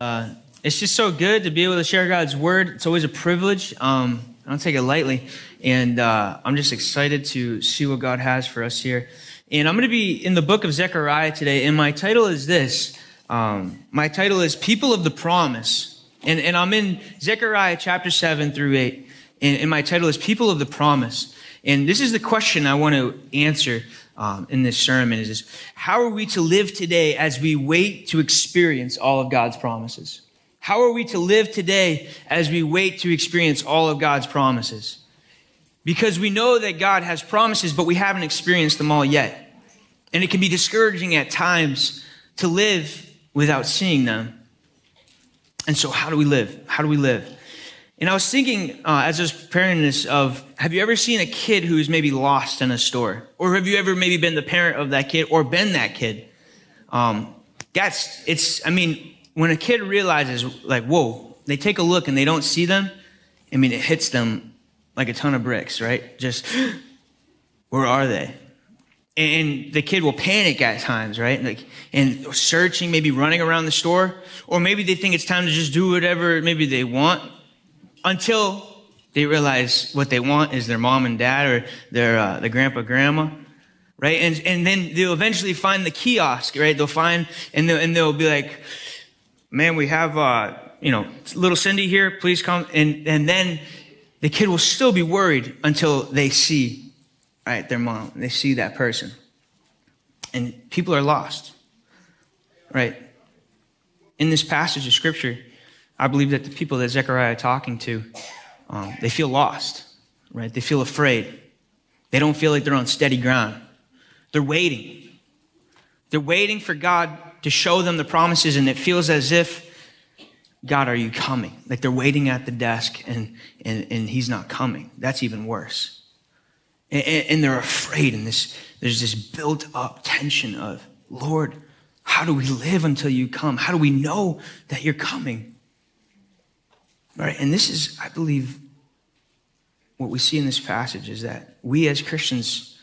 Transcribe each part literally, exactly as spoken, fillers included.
Uh, it's just so good to be able to share God's word. It's always a privilege. Um, I don't take it lightly. And uh, I'm just excited to see what God has for us here. And I'm going to be in the book of Zechariah today. And my title is this. Um, my title is People of the Promise. And, and I'm in Zechariah chapter seven through eight. And, and my title is People of the Promise. And this is the question I want to answer Um, in this sermon is this: how are we to live today as we wait to experience all of God's promises? How are we to live today as we wait to experience all of God's promises? Because we know that God has promises, but we haven't experienced them all yet. And it can be discouraging at times to live without seeing them. And so how do we live? How do we live? And I was thinking, uh, as I was preparing this, of have you ever seen a kid who is maybe lost in a store? Or have you ever maybe been the parent of that kid or been that kid? Um, that's, it's, I mean, when a kid realizes, like, whoa, they take a look and they don't see them, I mean, it hits them like a ton of bricks, right? Just, where are they? And the kid will panic at times, right? Like, and searching, maybe running around the store. Or maybe they think it's time to just do whatever maybe they want, until they realize what they want is their mom and dad or their uh, the grandpa, grandma, right? And and then they'll eventually find the kiosk, right? They'll find, and they'll, and they'll be like, man, we have, uh, you know, little Cindy here, please come. And, and then the kid will still be worried until they see, right, their mom, they see that person. And people are lost, right? In this passage of Scripture, I believe that the people that Zechariah are talking to, um, they feel lost, right? They feel afraid. They don't feel like they're on steady ground. They're waiting. They're waiting for God to show them the promises, and it feels as if, God, are you coming? Like they're waiting at the desk, and, and, and he's not coming. That's even worse. And, and they're afraid, and this, there's this built-up tension of, Lord, how do we live until you come? How do we know that you're coming? All right, and this is, I believe, what we see in this passage is that we as Christians,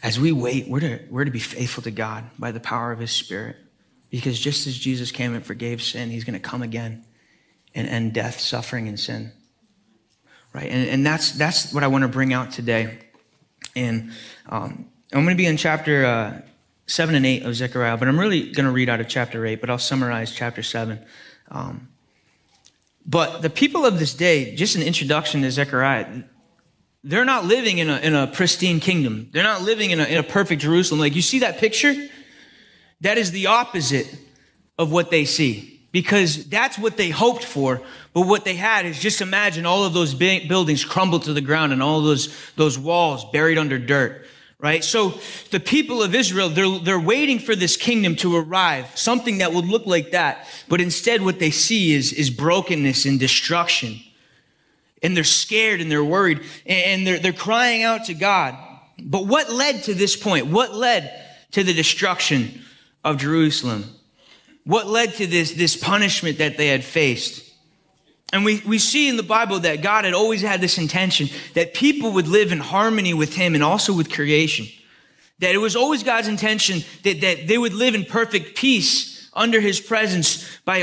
as we wait, we're to, we're to be faithful to God by the power of his Spirit. Because just as Jesus came and forgave sin, he's going to come again and end death, suffering, and sin. Right, and, and that's, that's what I want to bring out today. And um, I'm going to be in chapter uh, seven and eight of Zechariah, but I'm really going to read out of chapter eight, but I'll summarize chapter seven. Um But the people of this day, just an introduction to Zechariah, they're not living in a, in a pristine kingdom. They're not living in a, in a perfect Jerusalem. Like, you see that picture? That is the opposite of what they see, because that's what they hoped for. But what they had is, just imagine all of those buildings crumbled to the ground and all those, those walls buried under dirt, right? So the people of Israel, they're, they're waiting for this kingdom to arrive, something that would look like that. But instead, what they see is, is brokenness and destruction. And they're scared and they're worried and they're, they're crying out to God. But what led to this point? What led to the destruction of Jerusalem? What led to this, this punishment that they had faced? And we, we see in the Bible that God had always had this intention that people would live in harmony with him and also with creation. That it was always God's intention that, that they would live in perfect peace under his presence by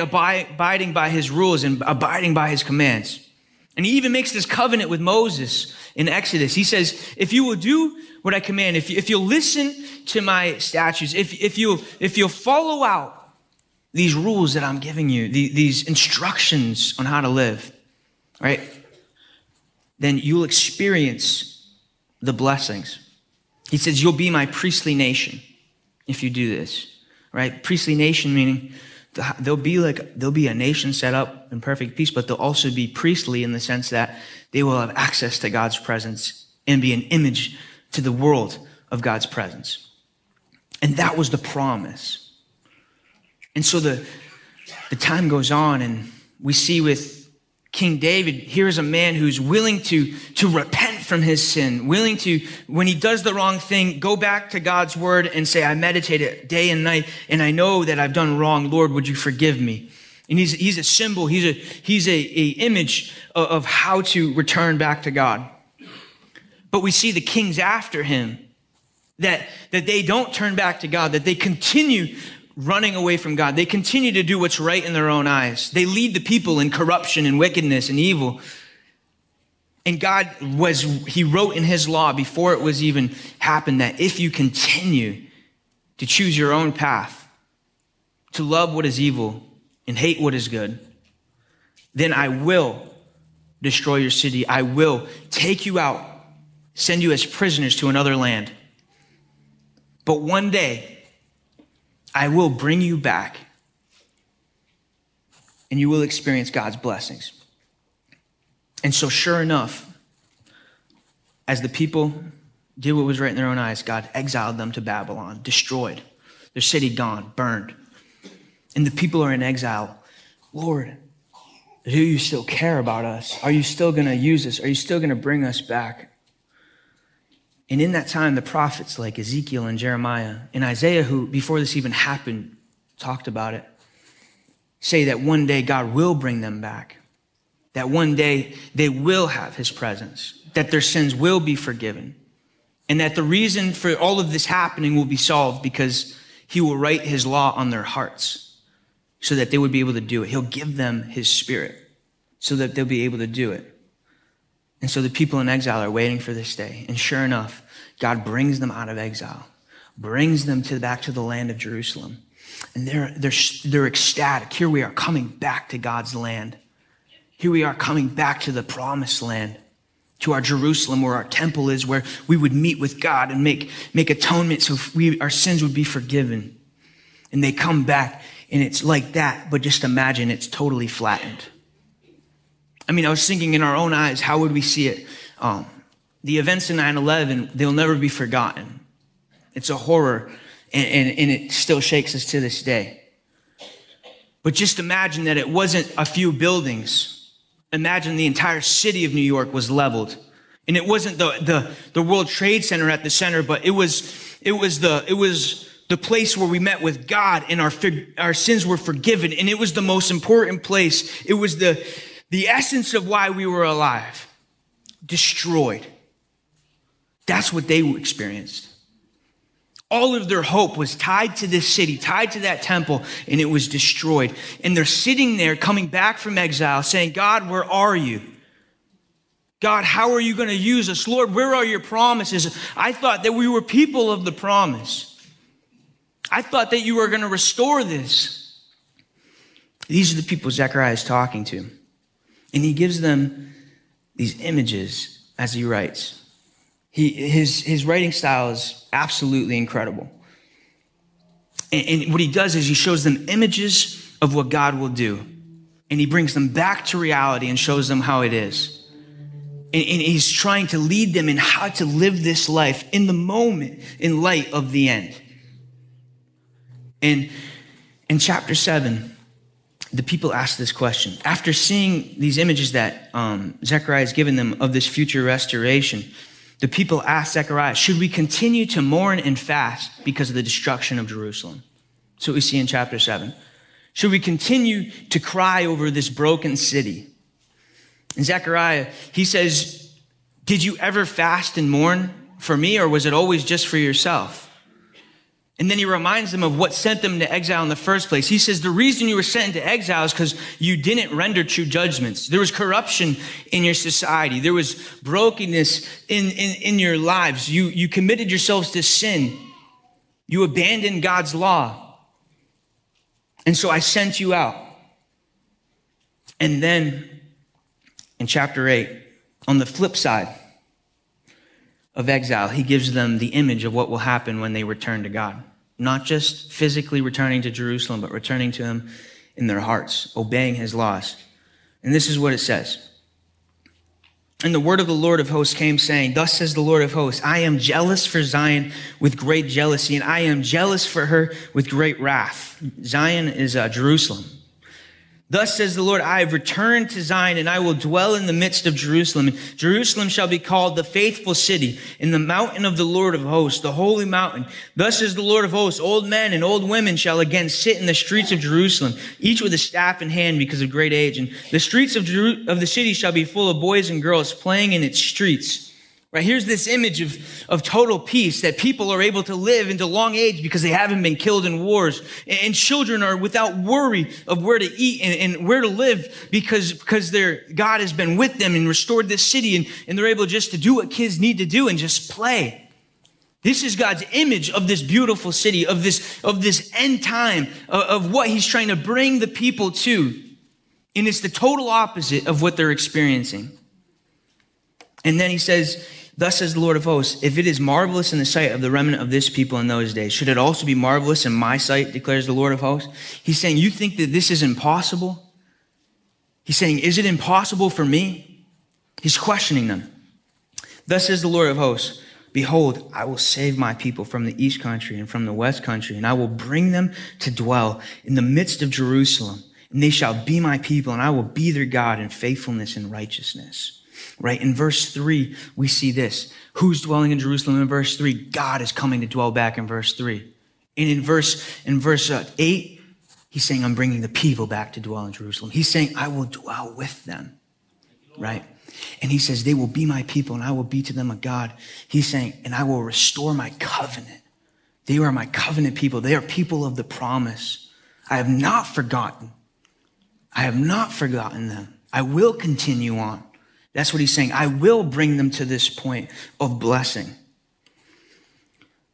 abiding by his rules and abiding by his commands. And he even makes this covenant with Moses in Exodus. He says, if you will do what I command, if, you, if you'll listen to my statutes, if, if, you, if you'll follow out these rules that I'm giving you, the, these instructions on how to live, right? Then you'll experience the blessings. He says, you'll be my priestly nation if you do this, right? Priestly nation meaning they'll be like, they'll be a nation set up in perfect peace, but they'll also be priestly in the sense that they will have access to God's presence and be an image to the world of God's presence. And that was the promise. And so the, the time goes on, and we see with King David, here's a man who's willing to, to repent from his sin, willing to, when he does the wrong thing, go back to God's word and say, I meditate it day and night, and I know that I've done wrong. Lord, would you forgive me? And he's, he's a symbol, he's a, he's a, a image of, of how to return back to God. But we see the kings after him, that, that they don't turn back to God, that they continue running away from God. They continue to do what's right in their own eyes. They lead the people in corruption and wickedness and evil. And God was, he wrote in his law before it was even happened that if you continue to choose your own path, to love what is evil and hate what is good, then I will destroy your city. I will take you out, send you as prisoners to another land. But one day, I will bring you back and you will experience God's blessings. And so sure enough, as the people did what was right in their own eyes, God exiled them to Babylon, destroyed, their city gone, burned. And the people are in exile. Lord, do you still care about us? Are you still going to use us? Are you still going to bring us back? And in that time, the prophets like Ezekiel and Jeremiah and Isaiah, who before this even happened, talked about it, say that one day God will bring them back, that one day they will have his presence, that their sins will be forgiven, and that the reason for all of this happening will be solved because he will write his law on their hearts so that they would be able to do it. He'll give them his spirit so that they'll be able to do it. And so the people in exile are waiting for this day. And sure enough, God brings them out of exile, brings them to back to the land of Jerusalem. And they're, they're, they're ecstatic. Here we are coming back to God's land. Here we are coming back to the promised land, to our Jerusalem where our temple is, where we would meet with God and make, make atonement so we, our sins would be forgiven. And they come back and it's like that, but just imagine it's totally flattened. I mean, I was thinking in our own eyes, how would we see it? Um, the events in nine eleven, they'll never be forgotten. It's a horror, and, and, and it still shakes us to this day. But just imagine that it wasn't a few buildings. Imagine the entire city of New York was leveled. And it wasn't the, the, the World Trade Center at the center, but it was, it was the, it was the place where we met with God and our, our sins were forgiven. And it was the most important place. It was the, The essence of why we were alive, destroyed. That's what they experienced. All of their hope was tied to this city, tied to that temple, and it was destroyed. And they're sitting there coming back from exile saying, God, where are you? God, how are you going to use us? Lord, where are your promises? I thought that we were people of the promise. I thought that you were going to restore this. These are the people Zechariah is talking to. And he gives them these images as he writes. He, his, his writing style is absolutely incredible. And, and what he does is he shows them images of what God will do. And he brings them back to reality and shows them how it is. And, and he's trying to lead them in how to live this life in the moment, in light of the end. And in chapter seven, the people asked this question. After seeing these images that um, Zechariah has given them of this future restoration, the people asked Zechariah, should we continue to mourn and fast because of the destruction of Jerusalem? That's what we see in chapter seven. Should we continue to cry over this broken city? And Zechariah, he says, did you ever fast and mourn for me, or was it always just for yourself? And then he reminds them of what sent them to exile in the first place. He says, the reason you were sent into exile is because you didn't render true judgments. There was corruption in your society. There was brokenness in, in, in your lives. You, you committed yourselves to sin. You abandoned God's law. And so I sent you out. And then in chapter eight, on the flip side of exile, he gives them the image of what will happen when they return to God. Not just physically returning to Jerusalem, but returning to him in their hearts, obeying his laws. And this is what it says. And the word of the Lord of hosts came saying, thus says the Lord of hosts, I am jealous for Zion with great jealousy, and I am jealous for her with great wrath. Zion is uh, Jerusalem. Thus says the Lord, I have returned to Zion, and I will dwell in the midst of Jerusalem. And Jerusalem shall be called the faithful city, in the mountain of the Lord of hosts, the holy mountain. Thus is the Lord of hosts, old men and old women shall again sit in the streets of Jerusalem, each with a staff in hand because of great age. And the streets of, Jeru- of the city shall be full of boys and girls playing in its streets. Right? Here's this image of, of total peace, that people are able to live into long age because they haven't been killed in wars. And, and children are without worry of where to eat and, and where to live because, because their God has been with them and restored this city. And, and they're able just to do what kids need to do and just play. This is God's image of this beautiful city, of this, of this end time, of, of what he's trying to bring the people to. And it's the total opposite of what they're experiencing. And then he says, thus says the Lord of hosts, if it is marvelous in the sight of the remnant of this people in those days, should it also be marvelous in my sight, declares the Lord of hosts? He's saying, you think that this is impossible? He's saying, is it impossible for me? He's questioning them. Thus says the Lord of hosts, behold, I will save my people from the east country and from the west country, and I will bring them to dwell in the midst of Jerusalem, and they shall be my people, and I will be their God in faithfulness and righteousness. Right? In verse three, we see this. Who's dwelling in Jerusalem in verse three? God is coming to dwell back in verse three. And in verse, in verse eight, he's saying, I'm bringing the people back to dwell in Jerusalem. He's saying, I will dwell with them. Right? And he says, they will be my people and I will be to them a God. He's saying, and I will restore my covenant. They are my covenant people. They are people of the promise. I have not forgotten. I have not forgotten them. I will continue on. That's what he's saying. I will bring them to this point of blessing.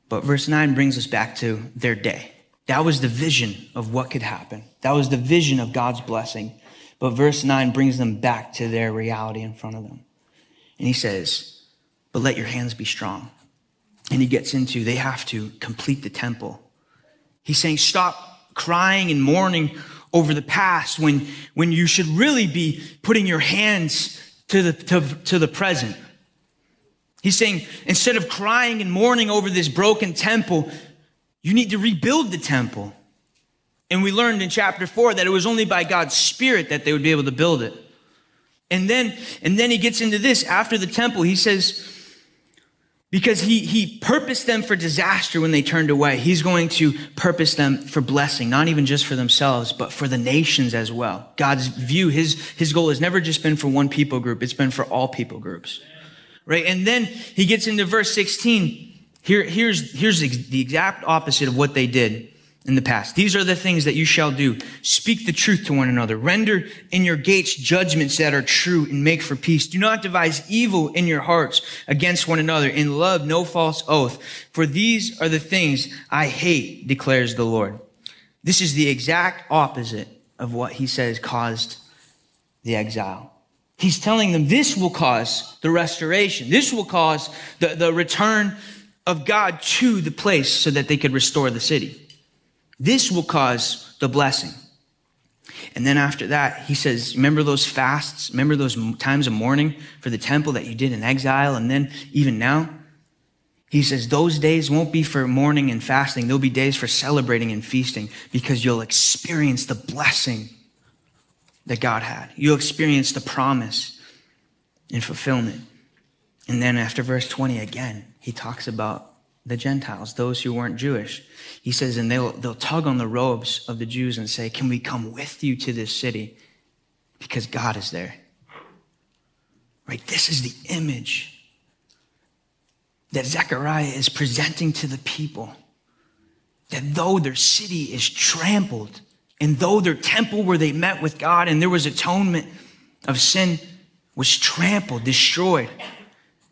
But verse nine brings us back to their day. That was the vision of what could happen. That was the vision of God's blessing. But verse nine brings them back to their reality in front of them. And he says, but let your hands be strong. And he gets into, they have to complete the temple. He's saying, stop crying and mourning over the past when, when you should really be putting your hands To the, to, to the present. He's saying, instead of crying and mourning over this broken temple, you need to rebuild the temple. And we learned in chapter four that it was only by God's Spirit that they would be able to build it. And then, and then he gets into this after the temple. He says, because he, he purposed them for disaster when they turned away, he's going to purpose them for blessing, not even just for themselves, but for the nations as well. God's view, his, his goal has never just been for one people group. It's been for all people groups, right? And then he gets into verse sixteen. Here, here's, here's the exact opposite of what they did in the past. These are the things that you shall do. Speak the truth to one another. Render in your gates judgments that are true and make for peace. Do not devise evil in your hearts against one another. In love, no false oath. For these are the things I hate, declares the Lord. This is the exact opposite of what he says caused the exile. He's telling them this will cause the restoration. This will cause the, the return of God to the place so that they could restore the city. This will cause the blessing. And then after that, he says, remember those fasts? Remember those times of mourning for the temple that you did in exile? And then even now, he says, those days won't be for mourning and fasting. They'll be days for celebrating and feasting because you'll experience the blessing that God had. You'll experience the promise and fulfillment. And then after verse twenty, again, he talks about the Gentiles, those who weren't Jewish. He says, and they'll, they'll tug on the robes of the Jews and say, can we come with you to this city? Because God is there. Right? This is the image that Zechariah is presenting to the people. That though their city is trampled, and though their temple where they met with God and there was atonement of sin was trampled, destroyed,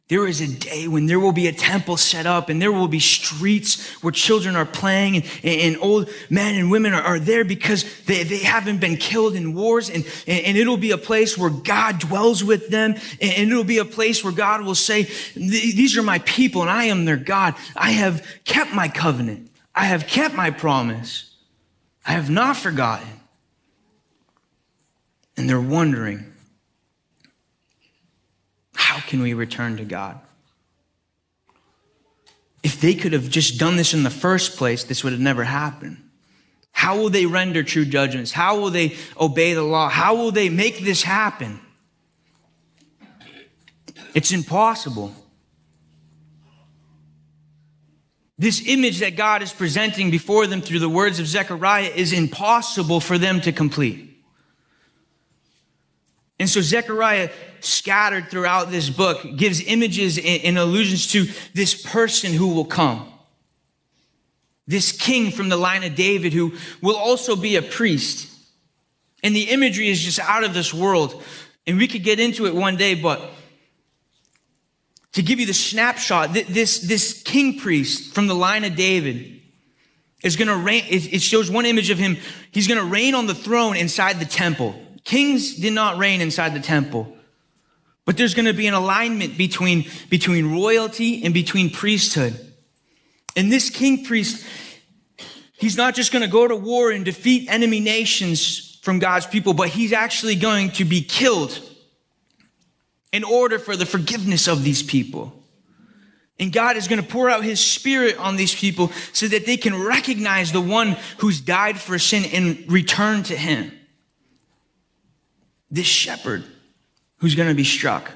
there is a day when there will be a temple set up and there will be streets where children are playing and, and old men and women are, are there because they, they haven't been killed in wars. And, and it'll be a place where God dwells with them. And it'll be a place where God will say, these are my people and I am their God. I have kept my covenant. I have kept my promise. I have not forgotten. And they're wondering, how can we return to God? If they could have just done this in the first place, this would have never happened. How will they render true judgments? How will they obey the law? How will they make this happen? It's impossible. This image that God is presenting before them through the words of Zechariah is impossible for them to complete. And so Zechariah, scattered throughout this book, gives images and allusions to this person who will come. This king from the line of David who will also be a priest. And the imagery is just out of this world. And we could get into it one day, but to give you the snapshot, this, this king priest from the line of David is going to reign. It shows one image of him. He's going to reign on the throne inside the temple. Kings did not reign inside the temple. But there's going to be an alignment between, between royalty and between priesthood. And this king priest, he's not just going to go to war and defeat enemy nations from God's people, but he's actually going to be killed in order for the forgiveness of these people. And God is going to pour out his spirit on these people so that they can recognize the one who's died for sin and return to him. This shepherd who's going to be struck.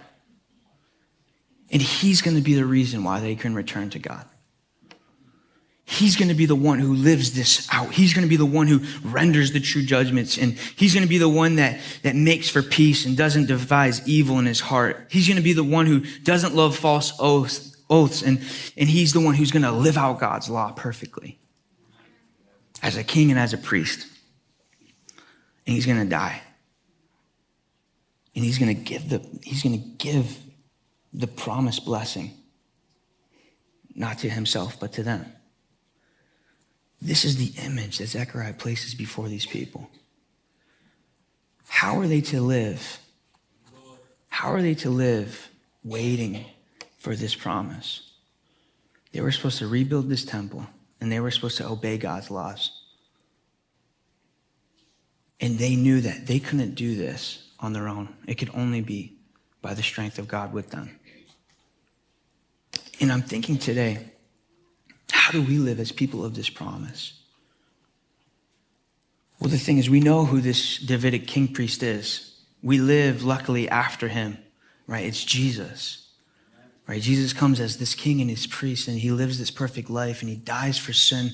And he's going to be the reason why they can return to God. He's going to be the one who lives this out. He's going to be the one who renders the true judgments. And he's going to be the one that, that makes for peace and doesn't devise evil in his heart. He's going to be the one who doesn't love false oaths. oaths and, and he's the one who's going to live out God's law perfectly. As a king and as a priest. And he's going to die. And he's going to give the, he's going to give the promised blessing, not to himself, but to them. This is the image that Zechariah places before these people. How are they to live? How are they to live waiting for this promise? They were supposed to rebuild this temple, and they were supposed to obey God's laws. And they knew that they couldn't do this on their own. It could only be by the strength of God with them. And I'm thinking today, how do we live as people of this promise? Well, the thing is, we know who this Davidic king priest is. We live, luckily, after him, right? It's Jesus, right? Jesus comes as this king and his priest, and he lives this perfect life, and he dies for sin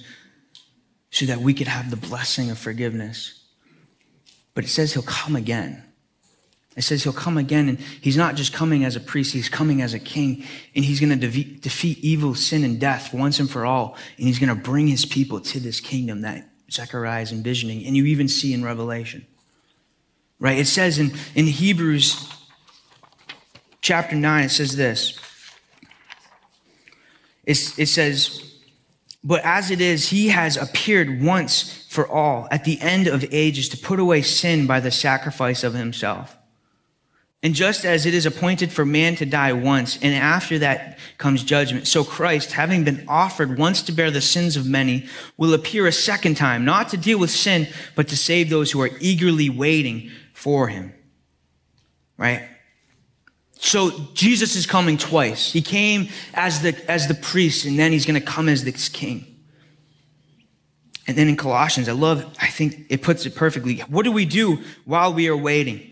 so that we could have the blessing of forgiveness. But it says he'll come again. It says he'll come again, and he's not just coming as a priest, he's coming as a king, and he's going to de- defeat evil, sin, and death once and for all, and he's going to bring his people to this kingdom that Zechariah is envisioning, and you even see in Revelation, right? It says in, in Hebrews chapter nine, it says this. It's, it says, but as it is, he has appeared once for all at the end of ages to put away sin by the sacrifice of himself. And just as it is appointed for man to die once, and after that comes judgment, so Christ, having been offered once to bear the sins of many, will appear a second time, not to deal with sin, but to save those who are eagerly waiting for him. Right? So Jesus is coming twice. He came as the, as the priest, and then he's going to come as this king. And then in Colossians, I love, I think it puts it perfectly. What do we do while we are waiting?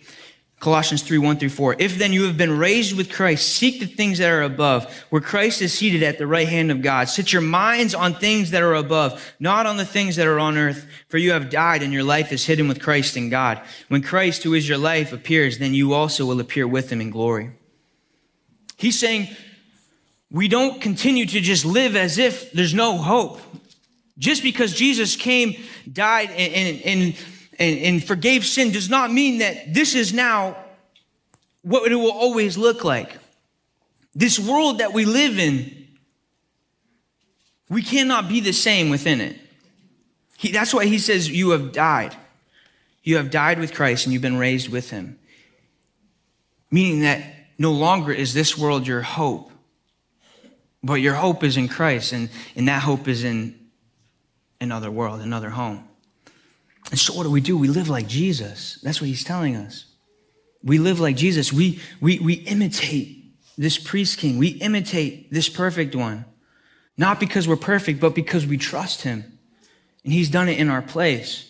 Colossians three, one through four. If then you have been raised with Christ, seek the things that are above, where Christ is seated at the right hand of God. Set your minds on things that are above, not on the things that are on earth, for you have died and your life is hidden with Christ in God. When Christ, who is your life, appears, then you also will appear with him in glory. He's saying we don't continue to just live as if there's no hope. Just because Jesus came, died, and, and, and And, and forgave sin does not mean that this is now what it will always look like. This world that we live in, we cannot be the same within it. He, that's why he says you have died. You have died with Christ and you've been raised with him. Meaning that no longer is this world your hope, but your hope is in Christ, and, and that hope is in another world, another home. And so what do we do? We live like Jesus. That's what he's telling us. We live like Jesus. We, we, we imitate this priest king. We imitate this perfect one. Not because we're perfect, but because we trust him. And he's done it in our place.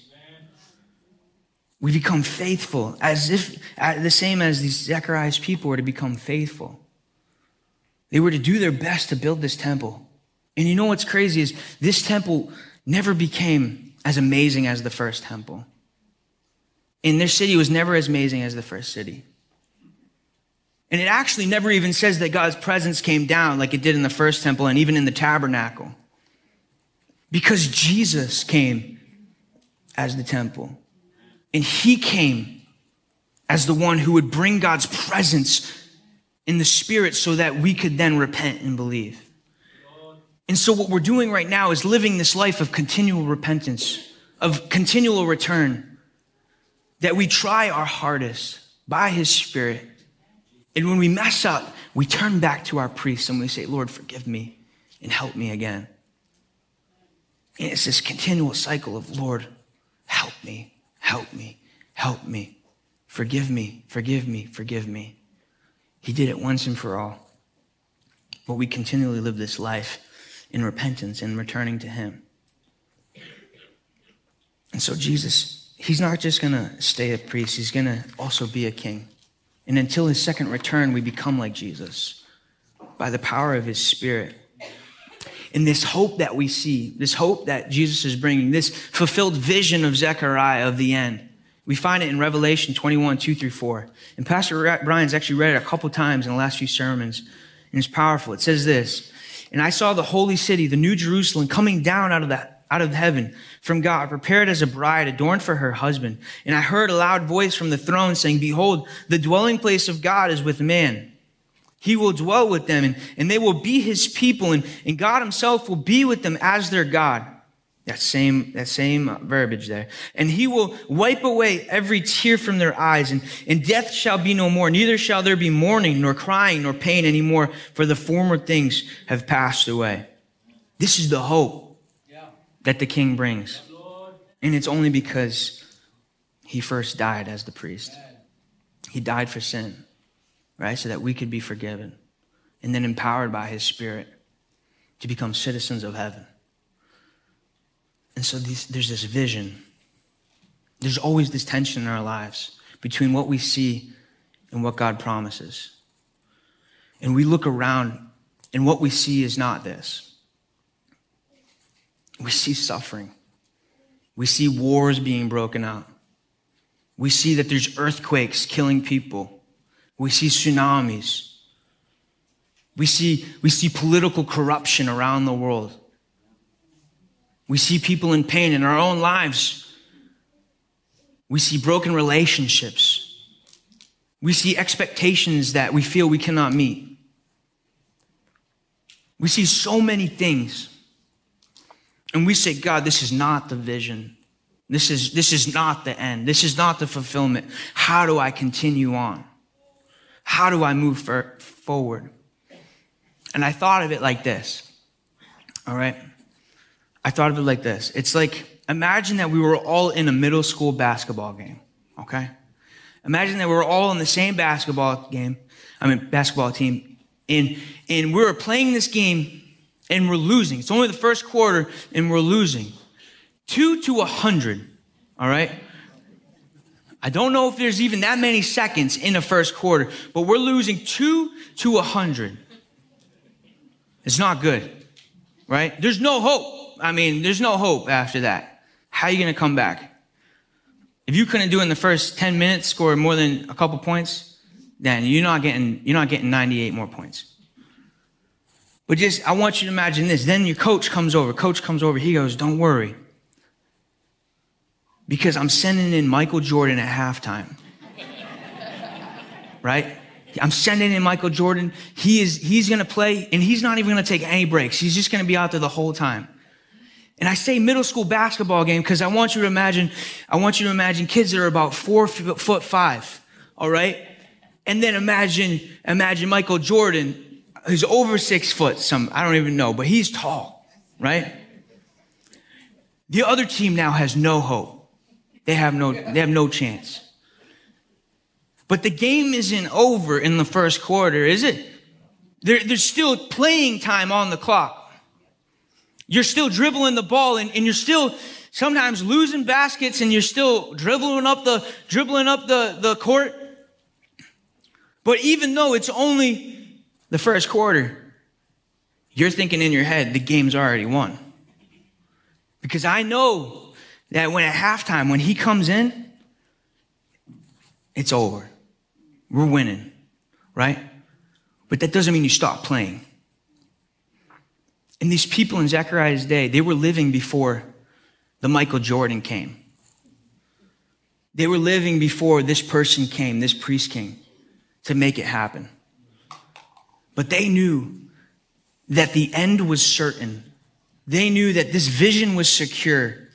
We become faithful, as if, the same as these Zechariah's people were to become faithful. They were to do their best to build this temple. And you know what's crazy is this temple never became as amazing as the first temple. In their city, it was never as amazing as the first city. And it actually never even says that God's presence came down like it did in the first temple and even in the tabernacle. Because Jesus came as the temple. And he came as the one who would bring God's presence in the Spirit so that we could then repent and believe. And so what we're doing right now is living this life of continual repentance, of continual return, that we try our hardest by his Spirit. And when we mess up, we turn back to our priest and we say, Lord, forgive me and help me again. And it's this continual cycle of, Lord, help me, help me, help me, forgive me, forgive me, forgive me. He did it once and for all. But we continually live this life in repentance and returning to him. And so Jesus, he's not just going to stay a priest. He's going to also be a king. And until his second return, we become like Jesus by the power of his Spirit. And this hope that we see, this hope that Jesus is bringing, this fulfilled vision of Zechariah of the end, we find it in Revelation twenty-one, two through four. And Pastor Brian's actually read it a couple times in the last few sermons, and it's powerful. It says this, and I saw the holy city, the new Jerusalem, coming down out of the out of heaven from God, prepared as a bride adorned for her husband. And I heard a loud voice from the throne saying, behold, the dwelling place of God is with man. He will dwell with them, and, and they will be his people, and, and God himself will be with them as their God. That same, that same verbiage there. And he will wipe away every tear from their eyes, and, and death shall be no more. Neither shall there be mourning, nor crying, nor pain anymore, for the former things have passed away. This is the hope that the king brings. And it's only because he first died as the priest. He died for sin, right? So that we could be forgiven and then empowered by his Spirit to become citizens of heaven. And so these, there's this vision. There's always this tension in our lives between what we see and what God promises. And we look around and what we see is not this. We see suffering. We see wars being broken out. We see that there's earthquakes killing people. We see tsunamis. We see, we see political corruption around the world. We see people in pain in our own lives. We see broken relationships. We see expectations that we feel we cannot meet. We see so many things. And we say, God, this is not the vision. This is, this is not the end. This is not the fulfillment. How do I continue on? How do I move for, forward? And I thought of it like this, all right? I thought of it like this. It's like, imagine that we were all in a middle school basketball game, okay? Imagine that we were all in the same basketball game, I mean, basketball team, and, and we were playing this game and we're losing. It's only the first quarter, and we're losing. Two to a hundred, all right? I don't know if there's even that many seconds in the first quarter, but we're losing two to a hundred. It's not good, right? There's no hope. I mean, there's no hope after that. How are you going to come back? If you couldn't do in the first ten minutes, score more than a couple points, then you're not getting, you're not getting ninety-eight more points. But just, I want you to imagine this. Then your coach comes over. Coach comes over. He goes, don't worry. Because I'm sending in Michael Jordan at halftime. Right? I'm sending in Michael Jordan. He is, he's going to play, and he's not even going to take any breaks. He's just going to be out there the whole time. And I say middle school basketball game because I want you to imagine, I want you to imagine kids that are about four foot five. All right? And then imagine, imagine Michael Jordan. He's over six foot, some, I don't even know, but he's tall, right? The other team now has no hope. They have no, they have no chance. But the game isn't over in the first quarter, is it? There, there's still playing time on the clock. You're still dribbling the ball, and, and you're still sometimes losing baskets, and you're still dribbling up the, dribbling up the, the court. But even though it's only the first quarter, you're thinking in your head, the game's already won. Because I know that when at halftime, when he comes in, it's over. We're winning, right? But that doesn't mean you stop playing. And these people in Zechariah's day, they were living before the Michael Jordan came. They were living before this person came, this priest came, to make it happen. But they knew that the end was certain. They knew that this vision was secure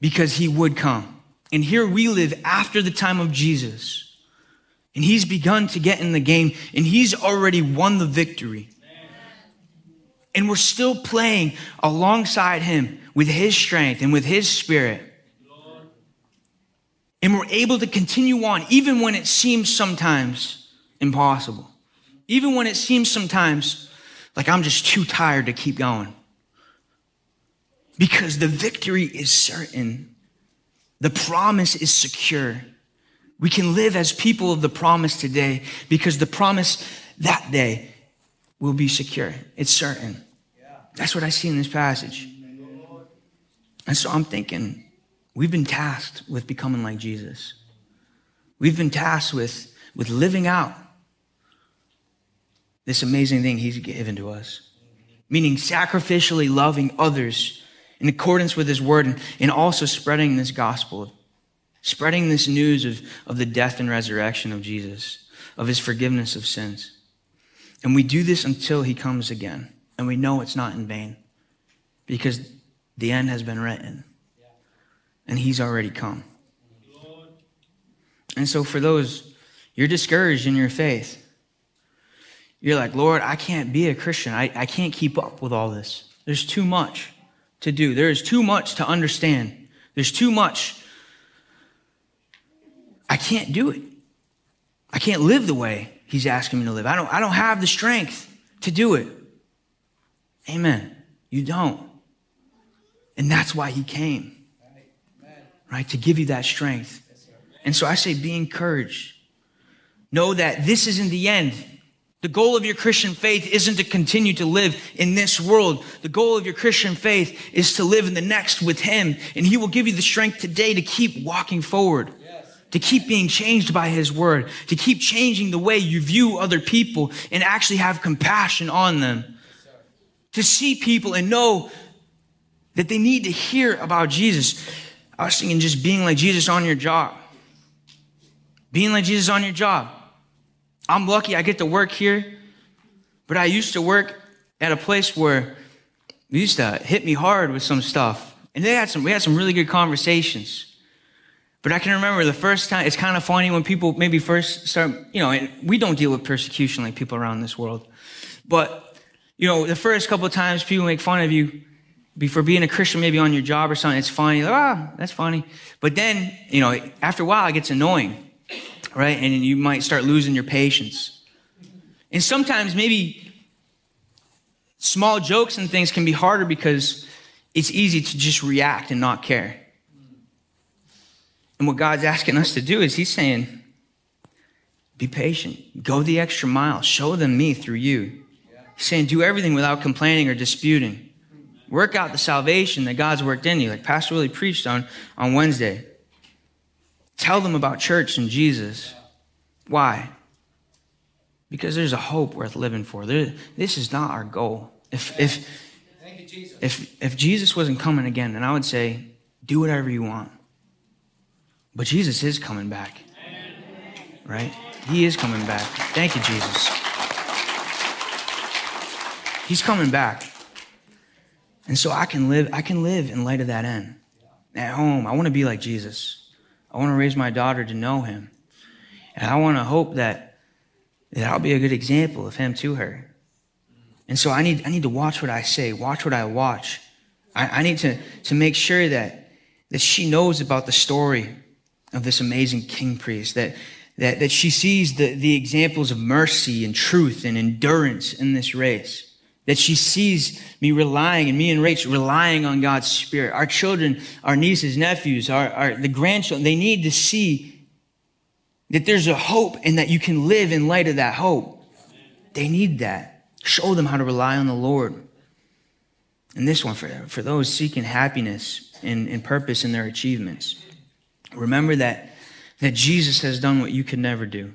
because he would come. And here we live after the time of Jesus. And he's begun to get in the game. And he's already won the victory. And we're still playing alongside him with his strength and with his spirit. And we're able to continue on even when it seems sometimes impossible. Even when it seems sometimes like I'm just too tired to keep going. Because the victory is certain. The promise is secure. We can live as people of the promise today because the promise that day will be secure. It's certain. That's what I see in this passage. And so I'm thinking, we've been tasked with becoming like Jesus. We've been tasked with, with living out this amazing thing he's given to us. Meaning sacrificially loving others in accordance with his word, and, and also spreading this gospel, spreading this news of, of the death and resurrection of Jesus, of his forgiveness of sins. And we do this until he comes again. And we know it's not in vain because the end has been written and he's already come. And so for those, you're discouraged in your faith. You're like, Lord, I can't be a Christian. I, I can't keep up with all this. There's too much to do. There is too much to understand. There's too much. I can't do it. I can't live the way he's asking me to live. I don't, I don't have the strength to do it. Amen. You don't. And that's why he came. Right? To give you that strength. And so I say be encouraged. Know that this isn't the end. The goal of your Christian faith isn't to continue to live in this world. The goal of your Christian faith is to live in the next with him. And he will give you the strength today to keep walking forward, yes, to keep being changed by his word, to keep changing the way you view other people and actually have compassion on them, yes, to see people and know that they need to hear about Jesus. I was thinking just being like Jesus on your job. Being like Jesus on your job. I'm lucky I get to work here, but I used to work at a place where they used to hit me hard with some stuff. And they had some, we had some really good conversations. But I can remember the first time, it's kind of funny when people maybe first start, you know, and we don't deal with persecution like people around this world. But, you know, the first couple of times people make fun of you for being a Christian, maybe on your job or something, it's funny. Like, ah, that's funny. But then, you know, after a while, it gets annoying. Right? And you might start losing your patience. And sometimes maybe small jokes and things can be harder because it's easy to just react and not care. And what God's asking us to do is he's saying, be patient. Go the extra mile. Show them me through you. He's saying, do everything without complaining or disputing. Work out the salvation that God's worked in you, like Pastor Willie preached on, on Wednesday. Tell them about church and Jesus. Why? Because there's a hope worth living for. There, this is not our goal. If if, Thank you, Jesus. if if Jesus wasn't coming again, then I would say, do whatever you want. But Jesus is coming back. Amen. Right? He is coming back. Thank you, Jesus. He's coming back. And so I can live, I can live in light of that end. At home, I want to be like Jesus. I want to raise my daughter to know him. And I want to hope that, that I'll be a good example of him to her. And so I need, I need to watch what I say, watch what I watch. I, I need to, to make sure that, that she knows about the story of this amazing king priest, that, that, that she sees the, the examples of mercy and truth and endurance in this race. That she sees me relying, and me and Rach relying on God's Spirit. Our children, our nieces, nephews, our, our the grandchildren, they need to see that there's a hope and that you can live in light of that hope. They need that. Show them how to rely on the Lord. And this one, for, for those seeking happiness and, and purpose in their achievements, remember that, that Jesus has done what you could never do.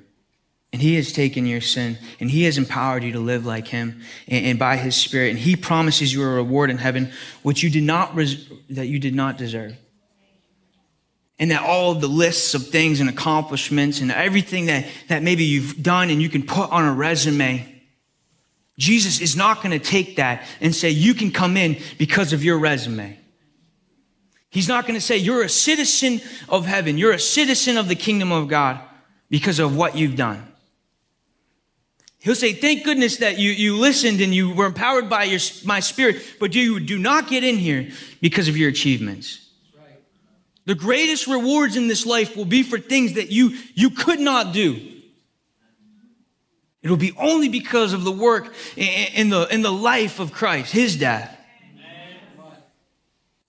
And he has taken your sin, and he has empowered you to live like him, and, and by his Spirit. And he promises you a reward in heaven, which you did not res- that you did not deserve. And that all of the lists of things and accomplishments and everything that, that maybe you've done and you can put on a resume, Jesus is not going to take that and say, you can come in because of your resume. He's not going to say, you're a citizen of heaven. You're a citizen of the kingdom of God because of what you've done. He'll say, thank goodness that you, you listened and you were empowered by your, my Spirit, but you do not get in here because of your achievements. Right. The greatest rewards in this life will be for things that you, you could not do. It will be only because of the work in the, in the life of Christ, his death. Amen.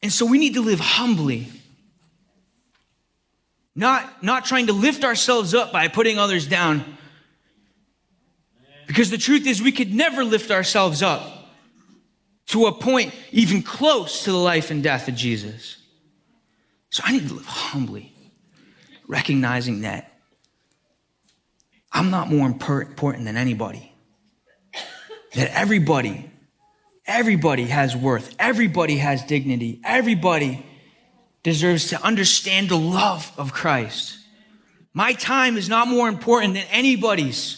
And so we need to live humbly. Not, not trying to lift ourselves up by putting others down. Because the truth is, we could never lift ourselves up to a point even close to the life and death of Jesus. So I need to live humbly, recognizing that I'm not more important than anybody. That everybody, everybody has worth. Everybody has dignity. Everybody deserves to understand the love of Christ. My time is not more important than anybody's.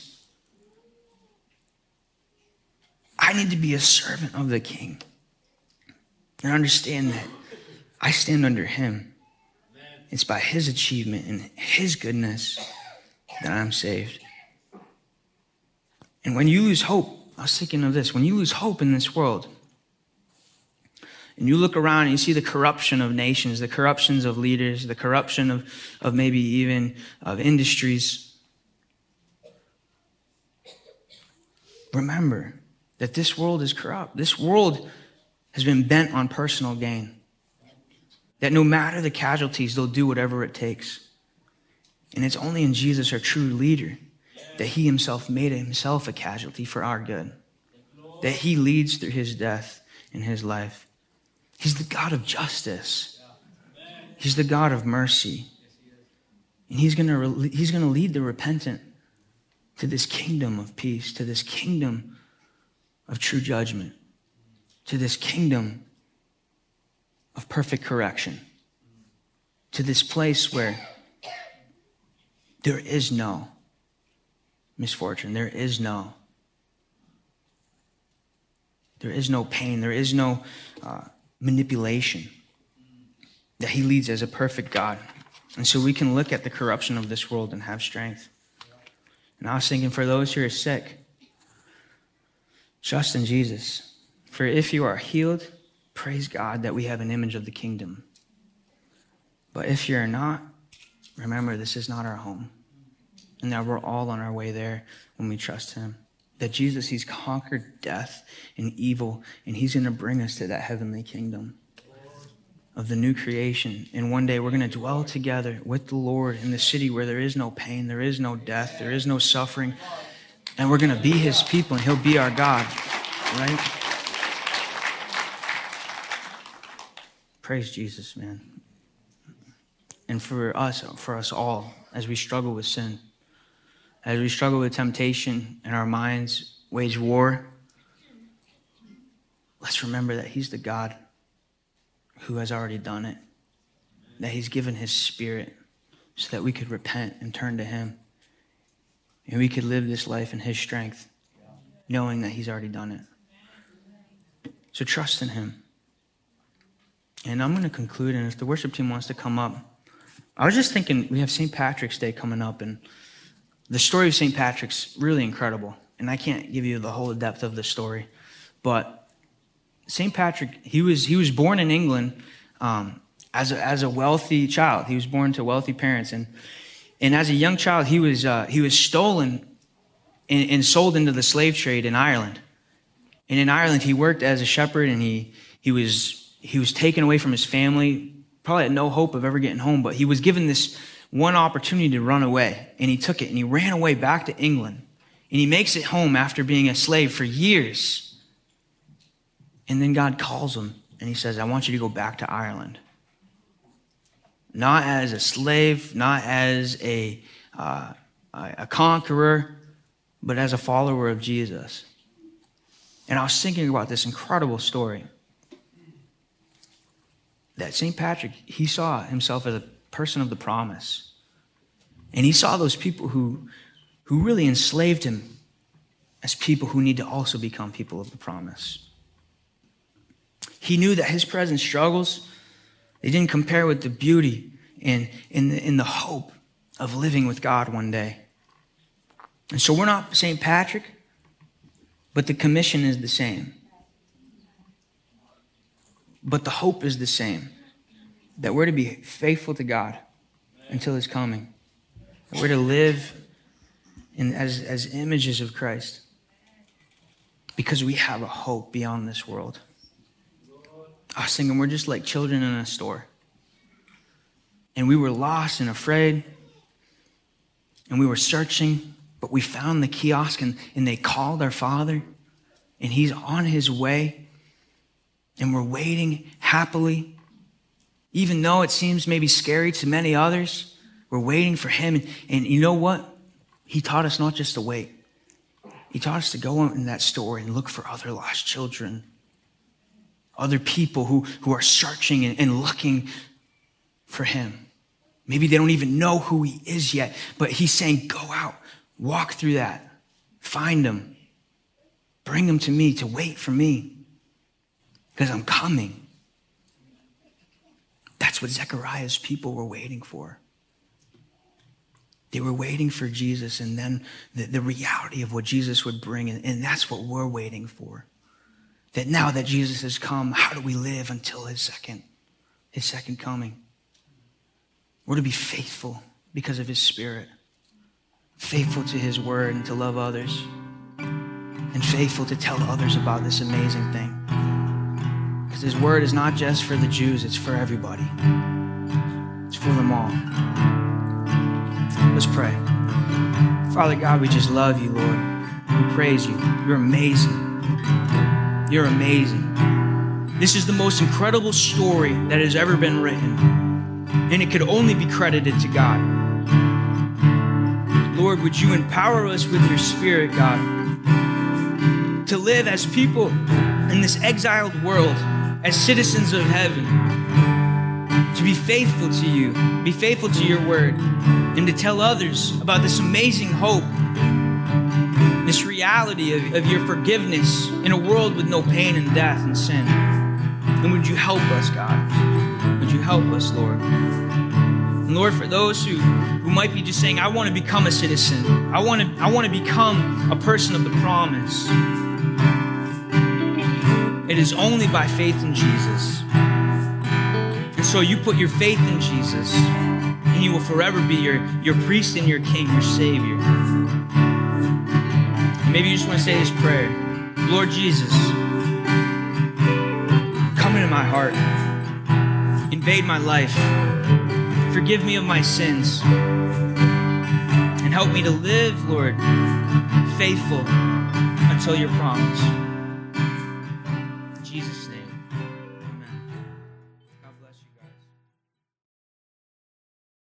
I need to be a servant of the King and understand that I stand under him. It's by his achievement and his goodness that I'm saved. And when you lose hope, I was thinking of this, when you lose hope in this world and you look around and you see the corruption of nations, the corruptions of leaders, the corruption of, of maybe even of industries, remember that this world is corrupt. This world has been bent on personal gain. That no matter the casualties, they'll do whatever it takes. And it's only in Jesus, our true leader, that he himself made himself a casualty for our good. That he leads through his death and his life. He's the God of justice. He's the God of mercy. And he's going to he's going to lead the repentant to this kingdom of peace, to this kingdom of true judgment, to this kingdom of perfect correction, to this place where there is no misfortune, there is no, there is no pain, there is no uh, manipulation, that he leads as a perfect God. And so we can look at the corruption of this world and have strength. And I was thinking for those who are sick, trust in Jesus. For if you are healed, praise God that we have an image of the kingdom. But if you're not, remember this is not our home. And that we're all on our way there when we trust him. That Jesus, he's conquered death and evil, and he's going to bring us to that heavenly kingdom of the new creation. And one day we're going to dwell together with the Lord in the city where there is no pain, there is no death, there is no suffering. And we're going to be his people, and he'll be our God, right? Praise Jesus, man. And for us, for us all, as we struggle with sin, as we struggle with temptation, and our minds wage war, let's remember that he's the God who has already done it, that he's given his Spirit so that we could repent and turn to him. And we could live this life in his strength, knowing that he's already done it. So trust in him. And I'm going to conclude, and if the worship team wants to come up, I was just thinking, we have Saint Patrick's Day coming up, and the story of Saint Patrick's really incredible. And I can't give you the whole depth of the story, but Saint Patrick, he was he was born in England um, as a, as a wealthy child. He was born to wealthy parents, and And as a young child, he was uh, he was stolen and, and sold into the slave trade in Ireland. And in Ireland, he worked as a shepherd, and he he was he was taken away from his family, probably had no hope of ever getting home. But he was given this one opportunity to run away, and he took it, and he ran away back to England. And he makes it home after being a slave for years. And then God calls him, and he says, "I want you to go back to Ireland." Not as a slave, not as a uh, a conqueror, but as a follower of Jesus. And I was thinking about this incredible story that Saint Patrick, he saw himself as a person of the promise. And he saw those people who, who really enslaved him as people who need to also become people of the promise. He knew that his present struggles, they didn't compare with the beauty and in the, in the hope of living with God one day. And so we're not Saint Patrick, but the commission is the same. But the hope is the same, that we're to be faithful to God until His coming. That we're to live in, as, as images of Christ, because we have a hope beyond this world. I was thinking we're just like children in a store. And we were lost and afraid, and we were searching, but we found the kiosk, and, and they called our Father, and He's on His way, and we're waiting happily. Even though it seems maybe scary to many others, we're waiting for Him. And, and you know what? He taught us not just to wait. He taught us to go out in that store and look for other lost children, other people who, who are searching and, and looking for Him. Maybe they don't even know who He is yet, but He's saying, go out, walk through that, find Him, bring Him to me, to wait for me, because I'm coming. That's what Zechariah's people were waiting for. They were waiting for Jesus, and then the, the reality of what Jesus would bring, and, and that's what we're waiting for. That now that Jesus has come, how do we live until His second, His second coming? We're to be faithful because of His Spirit, faithful to His Word and to love others, and faithful to tell others about this amazing thing. Because His Word is not just for the Jews, it's for everybody. It's for them all. Let's pray. Father God, we just love You, Lord. We praise You. You're amazing. You're amazing. This is the most incredible story that has ever been written. And it could only be credited to God. Lord, would You empower us with Your Spirit, God, to live as people in this exiled world, as citizens of heaven, to be faithful to You, be faithful to Your Word, and to tell others about this amazing hope, this reality of, of Your forgiveness in a world with no pain and death and sin. And would You help us, God? Would You help us, Lord? And Lord, for those who, who might be just saying, I want to become a citizen. I want to, I want to become a person of the promise. It is only by faith in Jesus. And so You put your faith in Jesus, and He will forever be your, your priest and Your King, Your Savior. And maybe you just want to say this prayer. Lord Jesus, come into my heart. Invade my life. Forgive me of my sins and help me to live, Lord, faithful until Your promise. In Jesus' name.